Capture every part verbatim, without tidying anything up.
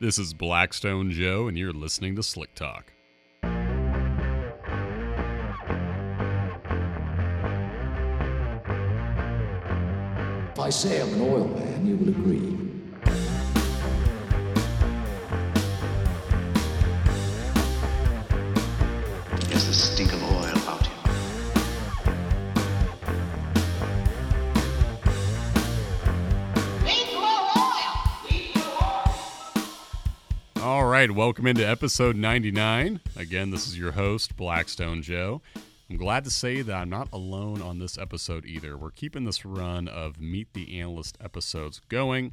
This is Blackstone Joe, and you're listening to Slick Talk. If I say I'm an oil man, you will agree. There's the stink of oil out here. We grow oil! We grow oil! All right, welcome into episode ninety-nine. Again, this is your host, Blackstone Joe. I'm glad to say that I'm not alone on this episode either. We're keeping this run of Meet the Analyst episodes going.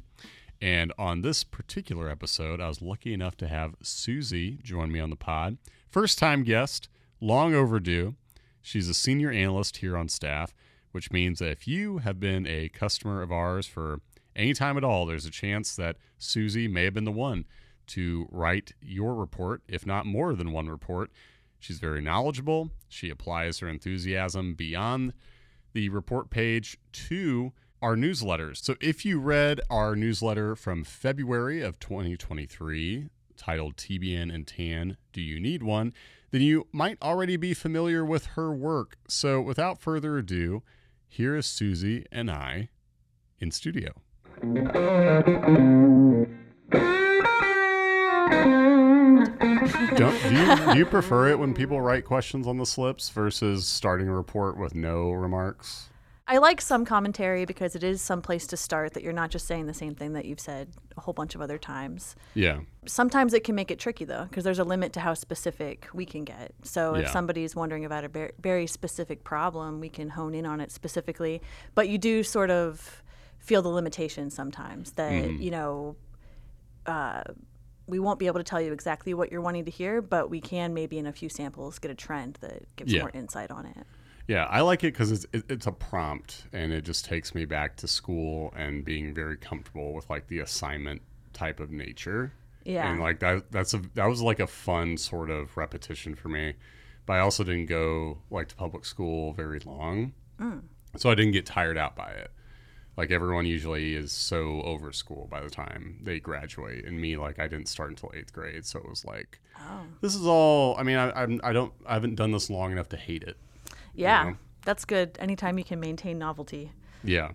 And on this particular episode, I was lucky enough to have Susie join me on the pod. First-time guest, long overdue. She's a senior analyst here on staff, which means that if you have been a customer of ours for any time at all, there's a chance that Susie may have been the one to write your report, if not more than one report. She's very knowledgeable. She applies her enthusiasm beyond the report page to our newsletters. So if you read our newsletter from February of twenty twenty-three, titled T B N and T A N, Do You Need One?, then you might already be familiar with her work. So without further ado, here is Susie and I in studio. Don't, do, you, do you prefer it when people write questions on the slips versus starting a report with no remarks? I like some commentary because it is some place to start that you're not just saying the same thing that you've said a whole bunch of other times. Yeah. Sometimes it can make it tricky, though, because there's a limit to how specific we can get. So if yeah. somebody's wondering about a very specific problem, we can hone in on it specifically. But you do sort of feel the limitations sometimes that, mm. you know, uh, we won't be able to tell you exactly what you're wanting to hear, but we can maybe in a few samples get a trend that gives yeah. more insight on it. Yeah, I like it because it's, it, it's a prompt, and it just takes me back to school and being very comfortable with like the assignment type of nature. Yeah. And like that that's a that was like a fun sort of repetition for me. But I also didn't go like to public school very long. Mm. So I didn't get tired out by it. Like everyone usually is so over school by the time they graduate, and me, like I didn't start until eighth grade, so it was like, oh. this is all. I mean, I I'm, I don't I haven't done this long enough to hate it. Yeah, you know? That's good. Anytime you can maintain novelty. Yeah.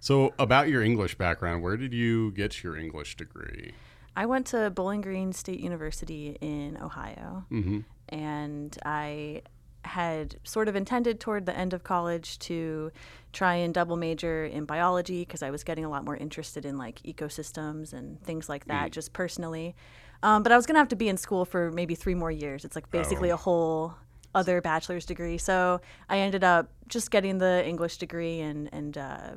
So about your English background, where did you get your English degree? I went to Bowling Green State University in Ohio, mm-hmm. and I had sort of intended toward the end of college to try and double major in biology because I was getting a lot more interested in like ecosystems and things like that, mm. just personally. Um, but I was going to have to be in school for maybe three more years. It's like basically oh. a whole other bachelor's degree. So I ended up just getting the English degree and, and uh,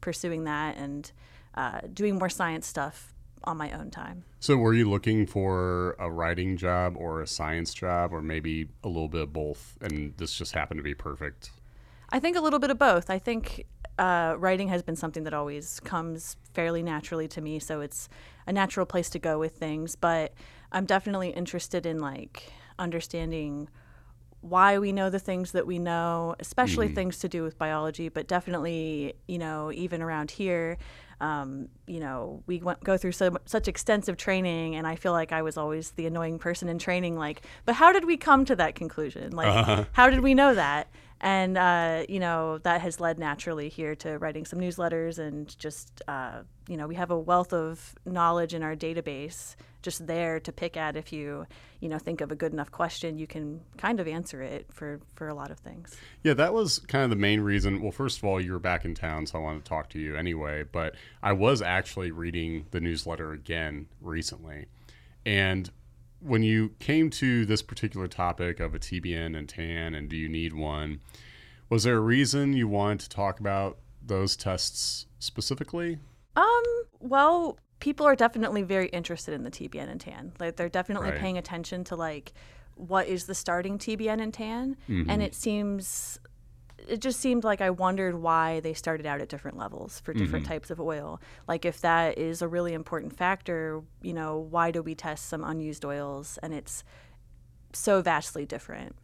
pursuing that and uh, doing more science stuff on my own time. So were you looking for a writing job or a science job or maybe a little bit of both, and this just happened to be perfect? I think a little bit of both. I think uh, writing has been something that always comes fairly naturally to me, so it's a natural place to go with things, but I'm definitely interested in like understanding why we know the things that we know, especially mm. things to do with biology, but definitely, you know, even around here, um, you know, we went, go through so, such extensive training, and I feel like I was always the annoying person in training, like, but how did we come to that conclusion? Like, uh-huh. how did we know that? And, uh, you know, that has led naturally here to writing some newsletters and just, uh, you know, we have a wealth of knowledge in our database just there to pick at. If you, you know, think of a good enough question, you can kind of answer it for, for a lot of things. Yeah, that was kind of the main reason. Well, first of all, you were back in town, so I wanted to talk to you anyway. But I was actually reading the newsletter again recently. And when you came to this particular topic of a T B N and T A N and do you need one, was there a reason you wanted to talk about those tests specifically? Um, well, people are definitely very interested in the T B N and T A N. Like they're definitely right. paying attention to like what is the starting T B N and T A N, mm-hmm. and it seems it just seemed like I wondered why they started out at different levels for different mm-hmm. types of oil. Like if that is a really important factor, you know, why do we test some unused oils? And it's so vastly different.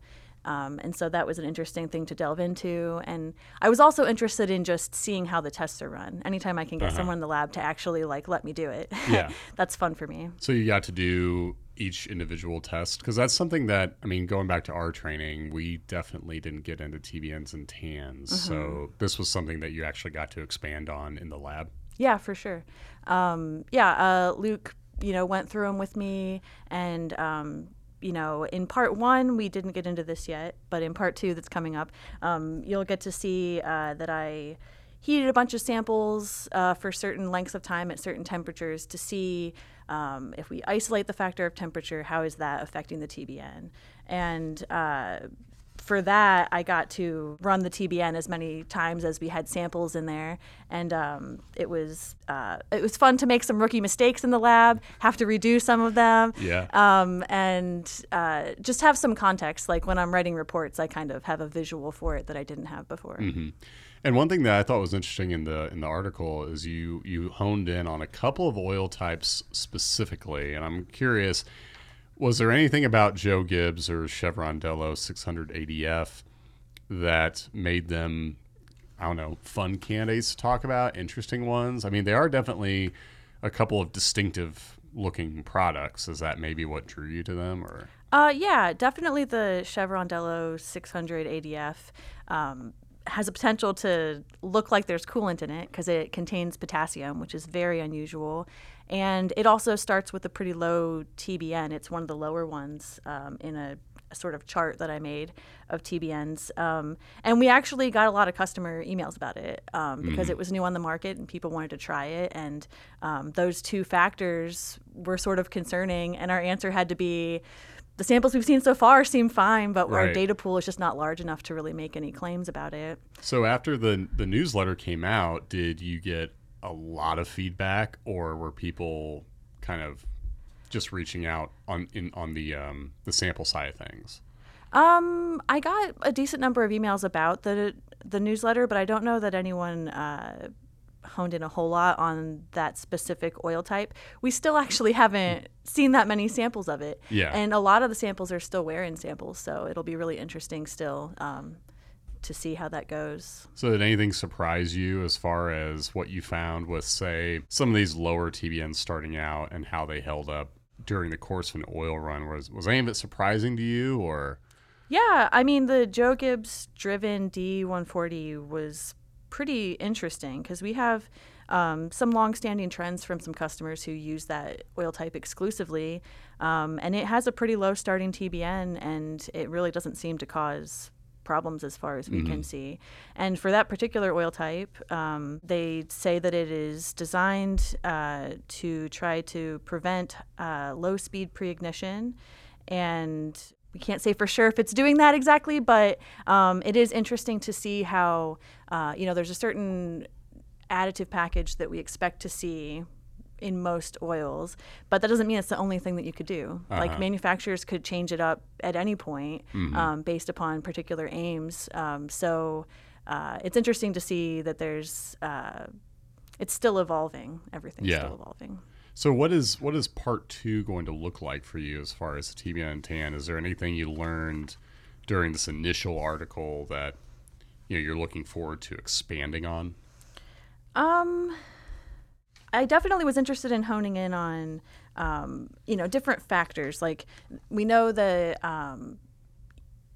Um, and so that was an interesting thing to delve into. And I was also interested in just seeing how the tests are run. Anytime I can get uh-huh. someone in the lab to actually like let me do it, yeah. that's fun for me. So you got to do each individual test? Because that's something that, I mean, going back to our training, we definitely didn't get into T B Ns and T A Ns. Mm-hmm. So this was something that you actually got to expand on in the lab? Yeah, for sure. Um, yeah, uh, Luke, you know, went through them with me, and um, you know, in part one, we didn't get into this yet, but in part two that's coming up, um, you'll get to see uh, that I heated a bunch of samples uh, for certain lengths of time at certain temperatures to see um, if we isolate the factor of temperature, how is that affecting the T B N? And uh, for that, I got to run the T B N as many times as we had samples in there. And um, it was uh, it was fun to make some rookie mistakes in the lab, have to redo some of them, yeah. um, and uh, just have some context. Like when I'm writing reports, I kind of have a visual for it that I didn't have before. Mm-hmm. And one thing that I thought was interesting in the in the article is you you honed in on a couple of oil types specifically, and I'm curious. Was there anything about Joe Gibbs or Chevron Delo six hundred A D F that made them, I don't know, fun candidates to talk about, interesting ones? I mean, they are definitely a couple of distinctive-looking products. Is that maybe what drew you to them? Or uh, yeah, definitely the Chevron Delo six hundred A D F um, has a potential to look like there's coolant in it because it contains potassium, which is very unusual. And it also starts with a pretty low T B N. It's one of the lower ones um, in a, a sort of chart that I made of T B Ns. Um, and we actually got a lot of customer emails about it um, because mm. it was new on the market and people wanted to try it. And um, those two factors were sort of concerning. And our answer had to be, the samples we've seen so far seem fine, but right. our data pool is just not large enough to really make any claims about it. So after the the newsletter came out, did you get a lot of feedback, or were people kind of just reaching out on in on the um, the sample side of things? Um, I got a decent number of emails about the the newsletter, but I don't know that anyone uh, honed in a whole lot on that specific oil type. We still actually haven't seen that many samples of it, yeah. and a lot of the samples are still wear-in samples, so it'll be really interesting still. Um, to see how that goes. So did anything surprise you as far as what you found with, say, some of these lower T B Ns starting out and how they held up during the course of an oil run? Was was any of it surprising to you, or? Yeah, I mean, the Joe Gibbs driven D one forty was pretty interesting because we have um, some long-standing trends from some customers who use that oil type exclusively, um, and it has a pretty low starting T B N, and it really doesn't seem to cause problems as far as we mm-hmm. can see. And for that particular oil type, um, they say that it is designed uh, to try to prevent uh, low-speed pre-ignition. And we can't say for sure if it's doing that exactly, but um, it is interesting to see how, uh, you know, there's a certain additive package that we expect to see in most oils, but that doesn't mean it's the only thing that you could do. Uh-huh. Like manufacturers could change it up at any point mm-hmm. um, based upon particular aims. Um, so uh, it's interesting to see that there's, uh, it's still evolving. Everything's yeah. still evolving. So what is what is part two going to look like for you as far as the T B N and T A N? Is there anything you learned during this initial article that you know, you're looking forward to expanding on? Um. I definitely was interested in honing in on, um, you know, different factors. Like we know the, um,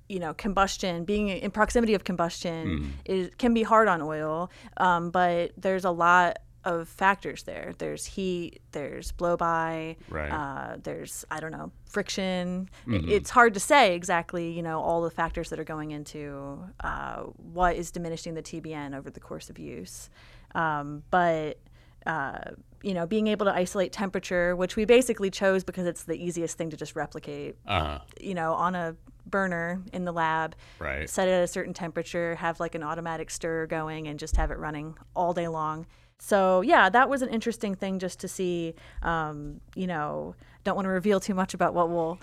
you know, combustion, being in proximity of combustion mm. is, can be hard on oil, um, but there's a lot of factors there. There's heat, there's blow by, right. uh, there's, I don't know, friction. Mm-hmm. It's hard to say exactly, you know, all the factors that are going into uh, what is diminishing the T B N over the course of use. Um, but... Uh, you know, being able to isolate temperature, which we basically chose because it's the easiest thing to just replicate, uh-huh. you know, on a burner in the lab, right. set it at a certain temperature, have like an automatic stir going and just have it running all day long. So, yeah, that was an interesting thing just to see, um, you know, don't want to reveal too much about what will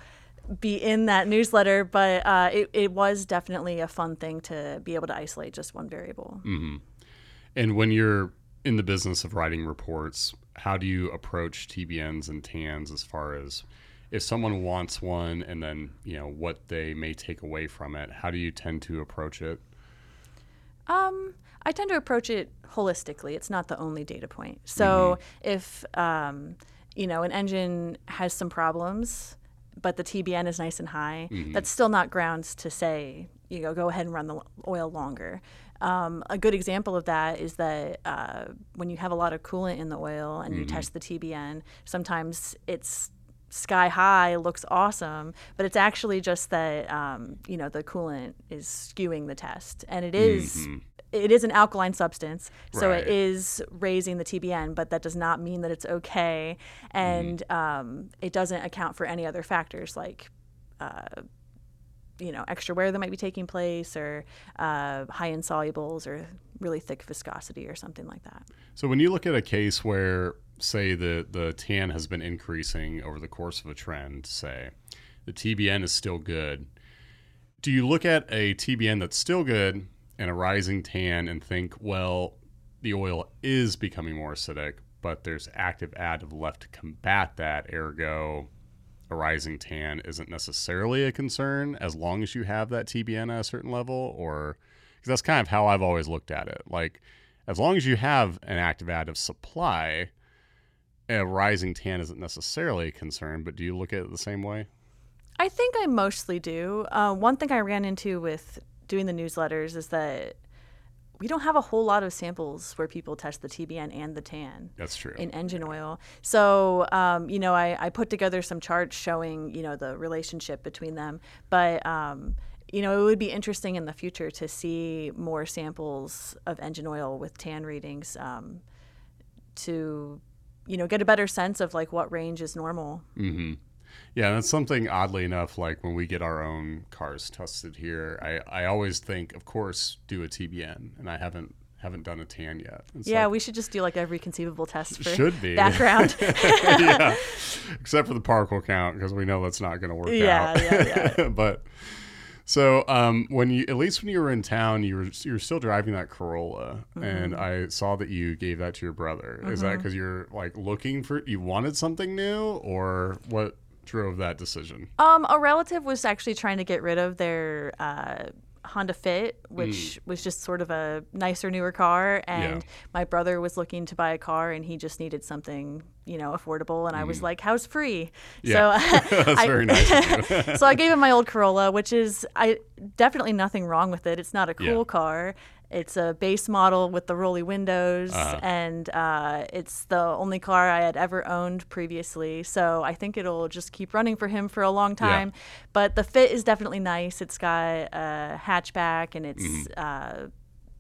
be in that newsletter, but uh, it, it was definitely a fun thing to be able to isolate just one variable. Mm-hmm. And when you're in the business of writing reports, how do you approach T B Ns and T A Ns as far as if someone wants one and then, you know, what they may take away from it, how do you tend to approach it? Um, I tend to approach it holistically. It's not the only data point. So mm-hmm. if, um, you know, an engine has some problems, but the T B N is nice and high, mm-hmm. that's still not grounds to say, you know, go ahead and run the oil longer. Um, a good example of that is that uh, when you have a lot of coolant in the oil and mm-hmm. you test the T B N, sometimes it's sky high, looks awesome, but it's actually just that, um, you know, the coolant is skewing the test. And it is mm-hmm. it is an alkaline substance, so right. it is raising the T B N, but that does not mean that it's okay. And mm-hmm. um, it doesn't account for any other factors like uh, you know, extra wear that might be taking place, or uh, high insolubles, or really thick viscosity, or something like that. So when you look at a case where, say, the, the T A N has been increasing over the course of a trend, say, the T B N is still good, do you look at a T B N that's still good and a rising T A N and think, well, the oil is becoming more acidic, but there's active additive left to combat that, ergo a rising T A N isn't necessarily a concern as long as you have that T B N at a certain level? Or, because that's kind of how I've always looked at it. Like, as long as you have an active additive supply, a rising T A N isn't necessarily a concern. But do you look at it the same way? I think I mostly do. Uh, one thing I ran into with doing the newsletters is that we don't have a whole lot of samples where people test the T B N and the T A N. That's true. In engine yeah. oil. So, um, you know, I, I put together some charts showing, you know, the relationship between them. But, um, you know, it would be interesting in the future to see more samples of engine oil with T A N readings um, to, you know, get a better sense of, like, what range is normal. Mm-hmm. Yeah, and that's something, oddly enough, like when we get our own cars tested here, I, I always think, of course, do a T B N, and I haven't haven't done a T A N yet. It's yeah, like, we should just do like every conceivable test for should be. Background. Yeah, except for the particle count, because we know that's not going to work yeah, out. Yeah, yeah. But so um, when you, at least when you were in town, you were you were still driving that Corolla, mm-hmm. and I saw that you gave that to your brother. Mm-hmm. Is that because you're like looking for you wanted something new, or what? Drove that decision? Um, a relative was actually trying to get rid of their uh, Honda Fit, which mm. was just sort of a nicer, newer car. And yeah. my brother was looking to buy a car, and he just needed something, you know, affordable. And mm. I was like, "How's free?" Yeah. So that's I, very nice. Of you. So I gave him my old Corolla, which is I definitely nothing wrong with it. It's not a cool yeah. car. It's a base model with the rolly windows, uh-huh. and uh, it's the only car I had ever owned previously. So I think it'll just keep running for him for a long time. Yeah. But the Fit is definitely nice. It's got a hatchback, and it's mm-hmm. uh,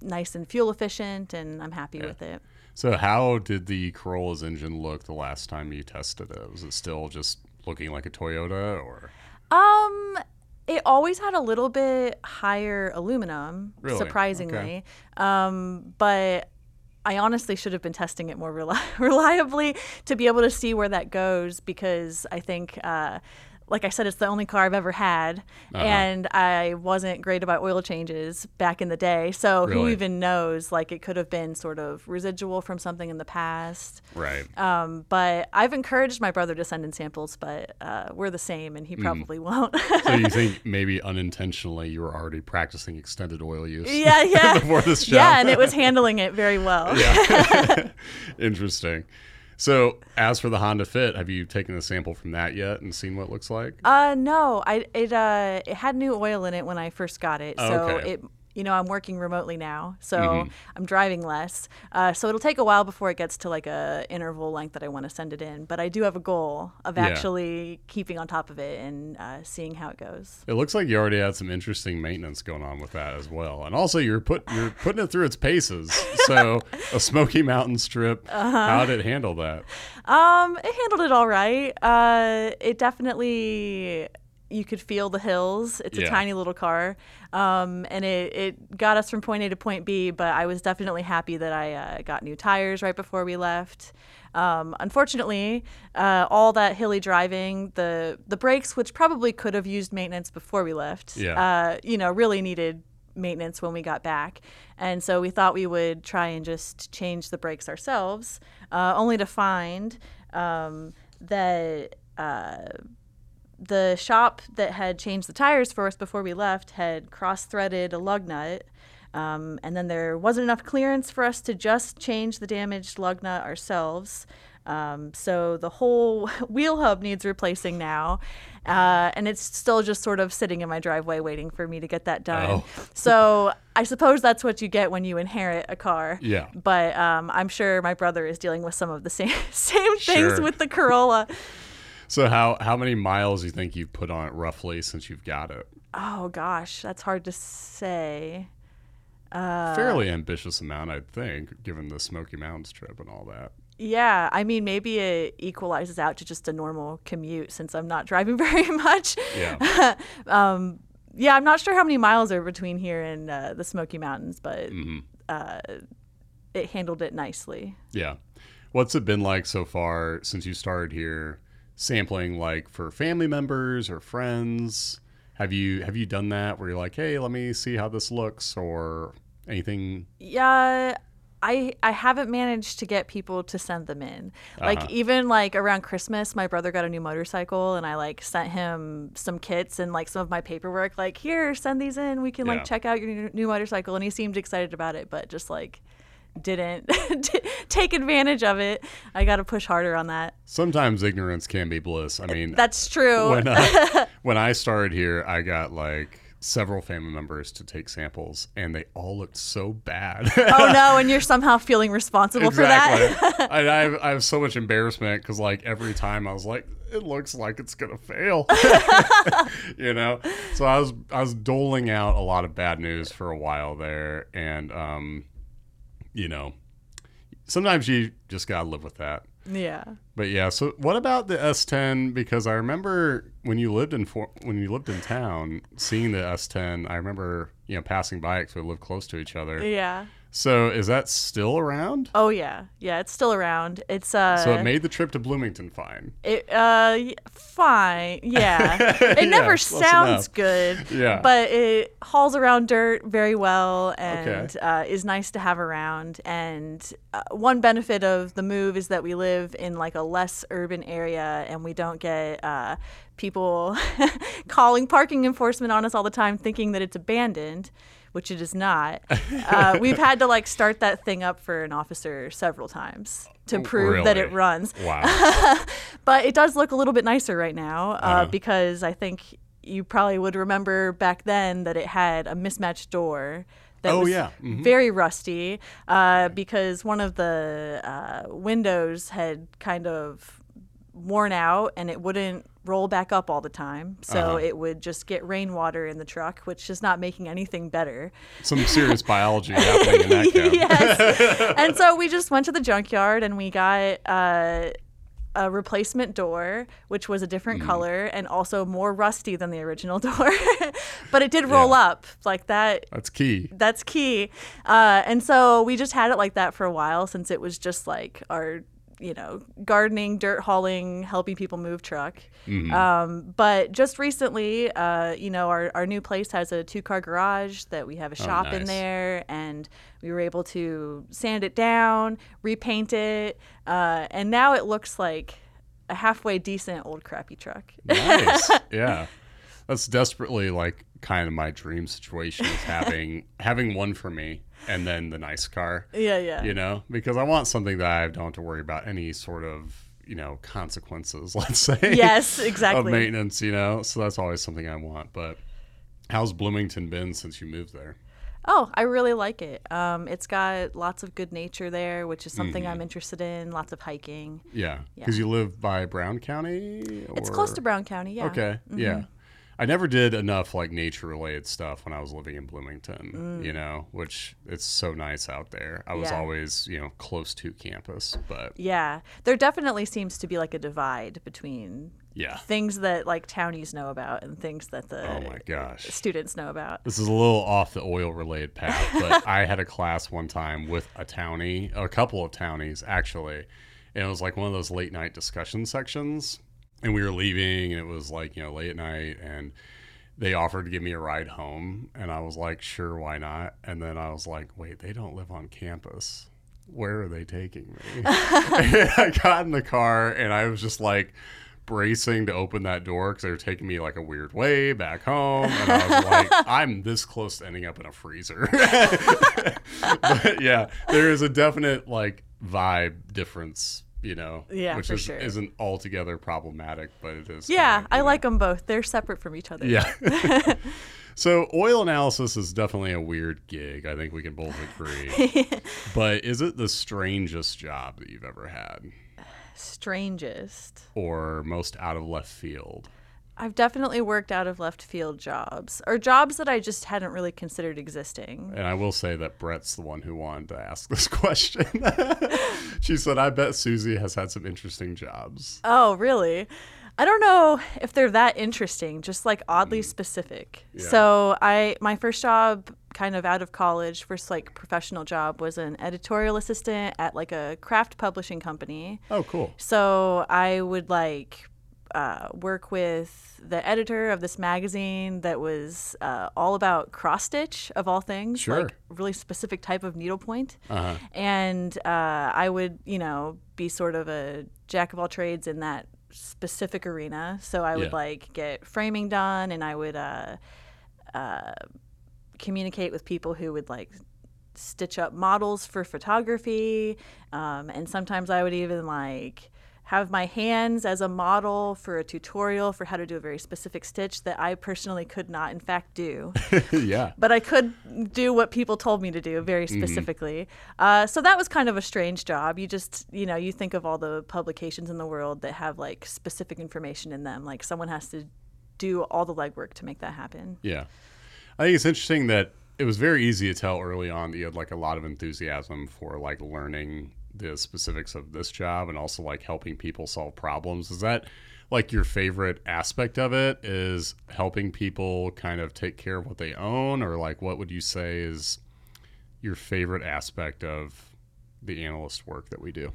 nice and fuel efficient, and I'm happy yeah. with it. So how did the Corolla's engine look the last time you tested it? Was it still just looking like a Toyota, or? Um. It always had a little bit higher aluminum, really? Surprisingly. Okay. Um, but I honestly should have been testing it more reli- reliably to be able to see where that goes, because I think, uh, like I said, it's the only car I've ever had. Uh-huh. And I wasn't great about oil changes back in the day. So really? Who even knows? Like, it could have been sort of residual from something in the past. Right. Um, but I've encouraged my brother to send in samples, but uh, we're the same, and he probably mm. won't. So you think maybe unintentionally you were already practicing extended oil use? Yeah, yeah. Before this job? Yeah, and it was handling it very well. Yeah. Interesting. So as for the Honda Fit, have you taken a sample from that yet and seen what it looks like? Uh, no, I it uh it had new oil in it when I first got it, oh, so okay. it you know I'm working remotely now, so mm-hmm. I'm driving less, uh, so it'll take a while before it gets to like a interval length that I want to send it in. But I do have a goal of yeah. actually keeping on top of it and uh, seeing how it goes. It looks like you already had some interesting maintenance going on with that as well, and also you're put you're putting it through its paces. So a Smoky Mountain strip. Uh-huh. How did it handle that? Um, it handled it all right. Uh, it definitely. You could feel the hills. It's yeah. a tiny little car. Um, and it, it got us from point A to point B, but I was definitely happy that I uh, got new tires right before we left. Um, unfortunately, uh, all that hilly driving, the, the brakes, which probably could have used maintenance before we left, yeah. uh, you know, really needed maintenance when we got back. And so we thought we would try and just change the brakes ourselves, uh, only to find um, that... Uh, the shop that had changed the tires for us before we left had cross-threaded a lug nut, um, and then there wasn't enough clearance for us to just change the damaged lug nut ourselves. Um, so the whole wheel hub needs replacing now, uh, and it's still just sort of sitting in my driveway waiting for me to get that done. Oh. So I suppose that's what you get when you inherit a car. Yeah. But um, I'm sure my brother is dealing with some of the same same things sure. with the Corolla. So how, how many miles do you think you've put on it roughly since you've got it? Oh, gosh, that's hard to say. Uh, Fairly ambitious amount, I think, given the Smoky Mountains trip and all that. Yeah, I mean, maybe it equalizes out to just a normal commute since I'm not driving very much. Yeah, um, yeah, I'm not sure how many miles are between here and uh, the Smoky Mountains, but mm-hmm. uh, it handled it nicely. Yeah. What's it been like so far since you started here? Sampling, like, for family members or friends? Have you have you done that where you're like, hey, let me see how this looks or anything? Yeah, I I haven't managed to get people to send them in. Uh-huh. Like, even like around Christmas, my brother got a new motorcycle and I like sent him some kits and like some of my paperwork, like, here, send these in. We can yeah. like check out your new motorcycle. And he seemed excited about it, but just like didn't take advantage of it. I got to push harder on that. Sometimes ignorance can be bliss. I mean, that's true. When I, when I started here, I got like several family members to take samples and they all looked so bad. Oh no. And you're somehow feeling responsible exactly. for that. I, I, have, I have so much embarrassment because like every time I was like, it looks like it's going to fail, you know? So I was, I was doling out a lot of bad news for a while there. And, um, you know, sometimes you just got to live with that. Yeah. But yeah, so what about the S ten? Because I remember when you lived in for- when you lived in town, seeing the S ten, I remember, you know, passing by it because we lived close to each other. Yeah. So is that still around? Oh, yeah. Yeah, it's still around. It's uh. So it made the trip to Bloomington fine. It uh, fine. Yeah. It yeah, never sounds good. Yeah. But it hauls around dirt very well and okay. uh, is nice to have around. And uh, one benefit of the move is that we live in like a less urban area and we don't get uh, people calling parking enforcement on us all the time thinking that it's abandoned. Which it is not. Uh, we've had to like start that thing up for an officer several times to prove really? that it runs. Wow. But it does look a little bit nicer right now uh, uh-huh. because I think you probably would remember back then that it had a mismatched door that oh, was yeah. mm-hmm. very rusty uh, because one of the uh, windows had kind of worn out and it wouldn't roll back up all the time. So uh-huh. it would just get rainwater in the truck, which is not making anything better. Some serious biology happening in that camp. Yes. And so we just went to the junkyard and we got uh, a replacement door, which was a different mm. color and also more rusty than the original door. But it did roll yeah. up like that. That's key. That's key. Uh, and so we just had it like that for a while since it was just like our you know, gardening, dirt hauling, helping people move truck. Mm-hmm. Um, but just recently, uh, you know, our, our new place has a two-car garage that we have a shop oh, nice. in there, and we were able to sand it down, repaint it, uh, and now it looks like a halfway decent old crappy truck. Nice, yeah. That's desperately, like, kind of my dream situation is having having one for me and then the nice car. Yeah, yeah. You know, because I want something that I don't have to worry about any sort of, you know, consequences, let's say. Yes, exactly. Of maintenance, you know. So that's always something I want. But how's Bloomington been since you moved there? Oh, I really like it. Um, it's got lots of good nature there, which is something mm-hmm. I'm interested in, lots of hiking. Yeah, because yeah. you live by Brown County? Or? It's close to Brown County, yeah. Okay, mm-hmm. yeah. I never did enough like nature related stuff when I was living in Bloomington, mm. you know, which it's so nice out there. I was yeah. always, you know, close to campus, but yeah, there definitely seems to be like a divide between yeah. things that like townies know about and things that the oh my gosh. students know about. This is a little off the oil related path, but I had a class one time with a townie, a couple of townies actually. And it was like one of those late night discussion sections. And we were leaving, and it was, like, you know, late at night, and they offered to give me a ride home, and I was like, sure, why not? And then I was like, wait, they don't live on campus. Where are they taking me? I got in the car, and I was just, like, bracing to open that door because they were taking me like a weird way back home, and I was like, I'm this close to ending up in a freezer. But yeah, there is a definite like vibe difference, you know, yeah, which for is, sure. isn't altogether problematic, but it is. Yeah, kind of, I know. Like them both. They're separate from each other. Yeah. So oil analysis is definitely a weird gig. I think we can both agree. Yeah. But is it the strangest job that you've ever had? Strangest. Or most out of left field? I've definitely worked out of left field jobs, or jobs that I just hadn't really considered existing. And I will say that Brett's the one who wanted to ask this question. She said, I bet Susie has had some interesting jobs. Oh, really? I don't know if they're that interesting, just like oddly mm. specific. Yeah. So I, my first job kind of out of college, first like professional job, was an editorial assistant at like a craft publishing company. Oh, cool. So I would like... Uh, work with the editor of this magazine that was uh, all about cross stitch of all things, sure. like really specific type of needlepoint. Uh-huh. And uh, I would, you know, be sort of a jack of all trades in that specific arena. So I would yeah. like get framing done, and I would uh, uh, communicate with people who would like stitch up models for photography. Um, and sometimes I would even like have my hands as a model for a tutorial for how to do a very specific stitch that I personally could not, in fact, do. Yeah. But I could do what people told me to do very specifically. Mm-hmm. Uh, so that was kind of a strange job. You just, you know, you think of all the publications in the world that have like specific information in them. Like someone has to do all the legwork to make that happen. Yeah. I think it's interesting that it was very easy to tell early on that you had like a lot of enthusiasm for like learning the specifics of this job and also like helping people solve problems. Is that like your favorite aspect of it, is helping people kind of take care of what they own, or like what would you say is your favorite aspect of the analyst work that we do?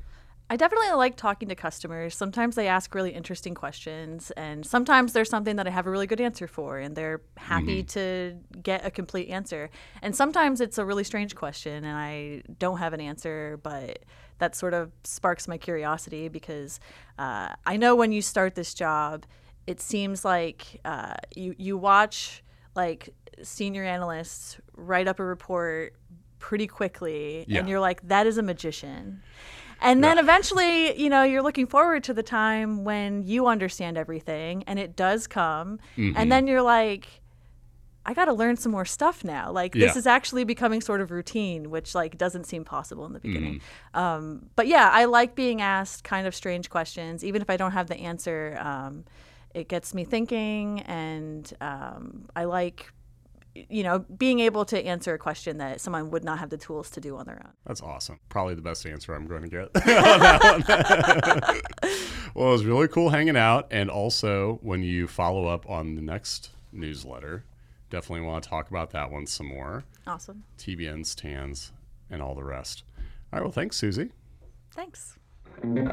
I definitely like talking to customers. Sometimes they ask really interesting questions, and sometimes there's something that I have a really good answer for, and they're happy mm-hmm. to get a complete answer. And sometimes it's a really strange question, and I don't have an answer, but that sort of sparks my curiosity, because uh, I know when you start this job, it seems like uh, you, you watch like senior analysts write up a report pretty quickly, yeah. and you're like, that is a magician. And then yeah. eventually, you know, you're looking forward to the time when you understand everything, and it does come. Mm-hmm. And then you're like, I got to learn some more stuff now. Like yeah. this is actually becoming sort of routine, which like doesn't seem possible in the beginning. Mm-hmm. Um, but yeah, I like being asked kind of strange questions, even if I don't have the answer. Um, it gets me thinking, and um, I like, you know, being able to answer a question that someone would not have the tools to do on their own. That's awesome. Probably the best answer I'm going to get on that one. Well, it was really cool hanging out. And also, when you follow up on the next newsletter, definitely want to talk about that one some more. Awesome. T B Ns, T A Ns, and all the rest. All right. Well, thanks, Susie. Thanks. And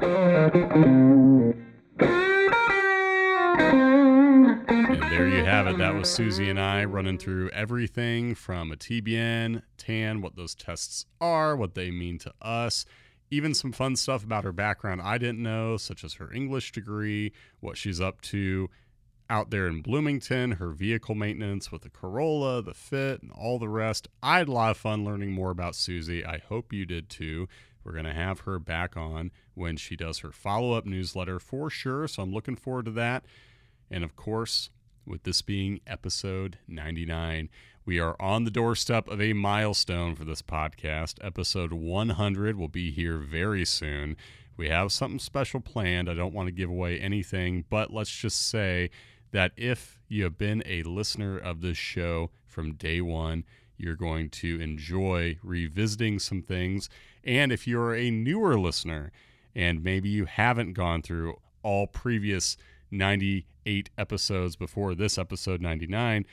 there you have it. That was Susie and I running through everything from a T B N, T A N, what those tests are, what they mean to us, even some fun stuff about her background I didn't know, such as her English degree, what she's up to out there in Bloomington, her vehicle maintenance with the Corolla, the Fit, and all the rest. I had a lot of fun learning more about Susie. I hope you did too. We're going to have her back on when she does her follow-up newsletter for sure, so I'm looking forward to that. And of course, with this being episode ninety-nine, we are on the doorstep of a milestone for this podcast. Episode one hundred will be here very soon. We have something special planned. I don't want to give away anything, but let's just say that if you have been a listener of this show from day one, you're going to enjoy revisiting some things. And if you're a newer listener and maybe you haven't gone through all previous ninety-eight episodes before this episode ninety-nine,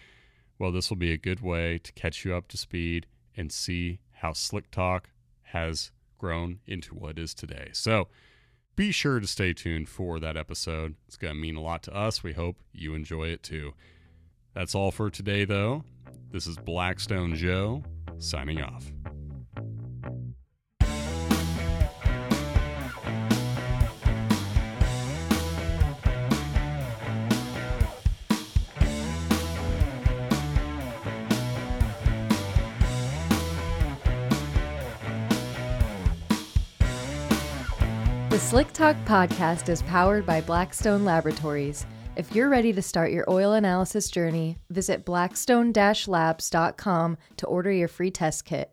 well, this will be a good way to catch you up to speed and see how Slick Talk has grown into what it is today. So be sure to stay tuned for that episode. It's going to mean a lot to us. We hope you enjoy it too. That's all for today, though. This is Blackstone Joe signing off. Slick Talk podcast is powered by Blackstone Laboratories. If you're ready to start your oil analysis journey, visit blackstone dash labs dot com to order your free test kit.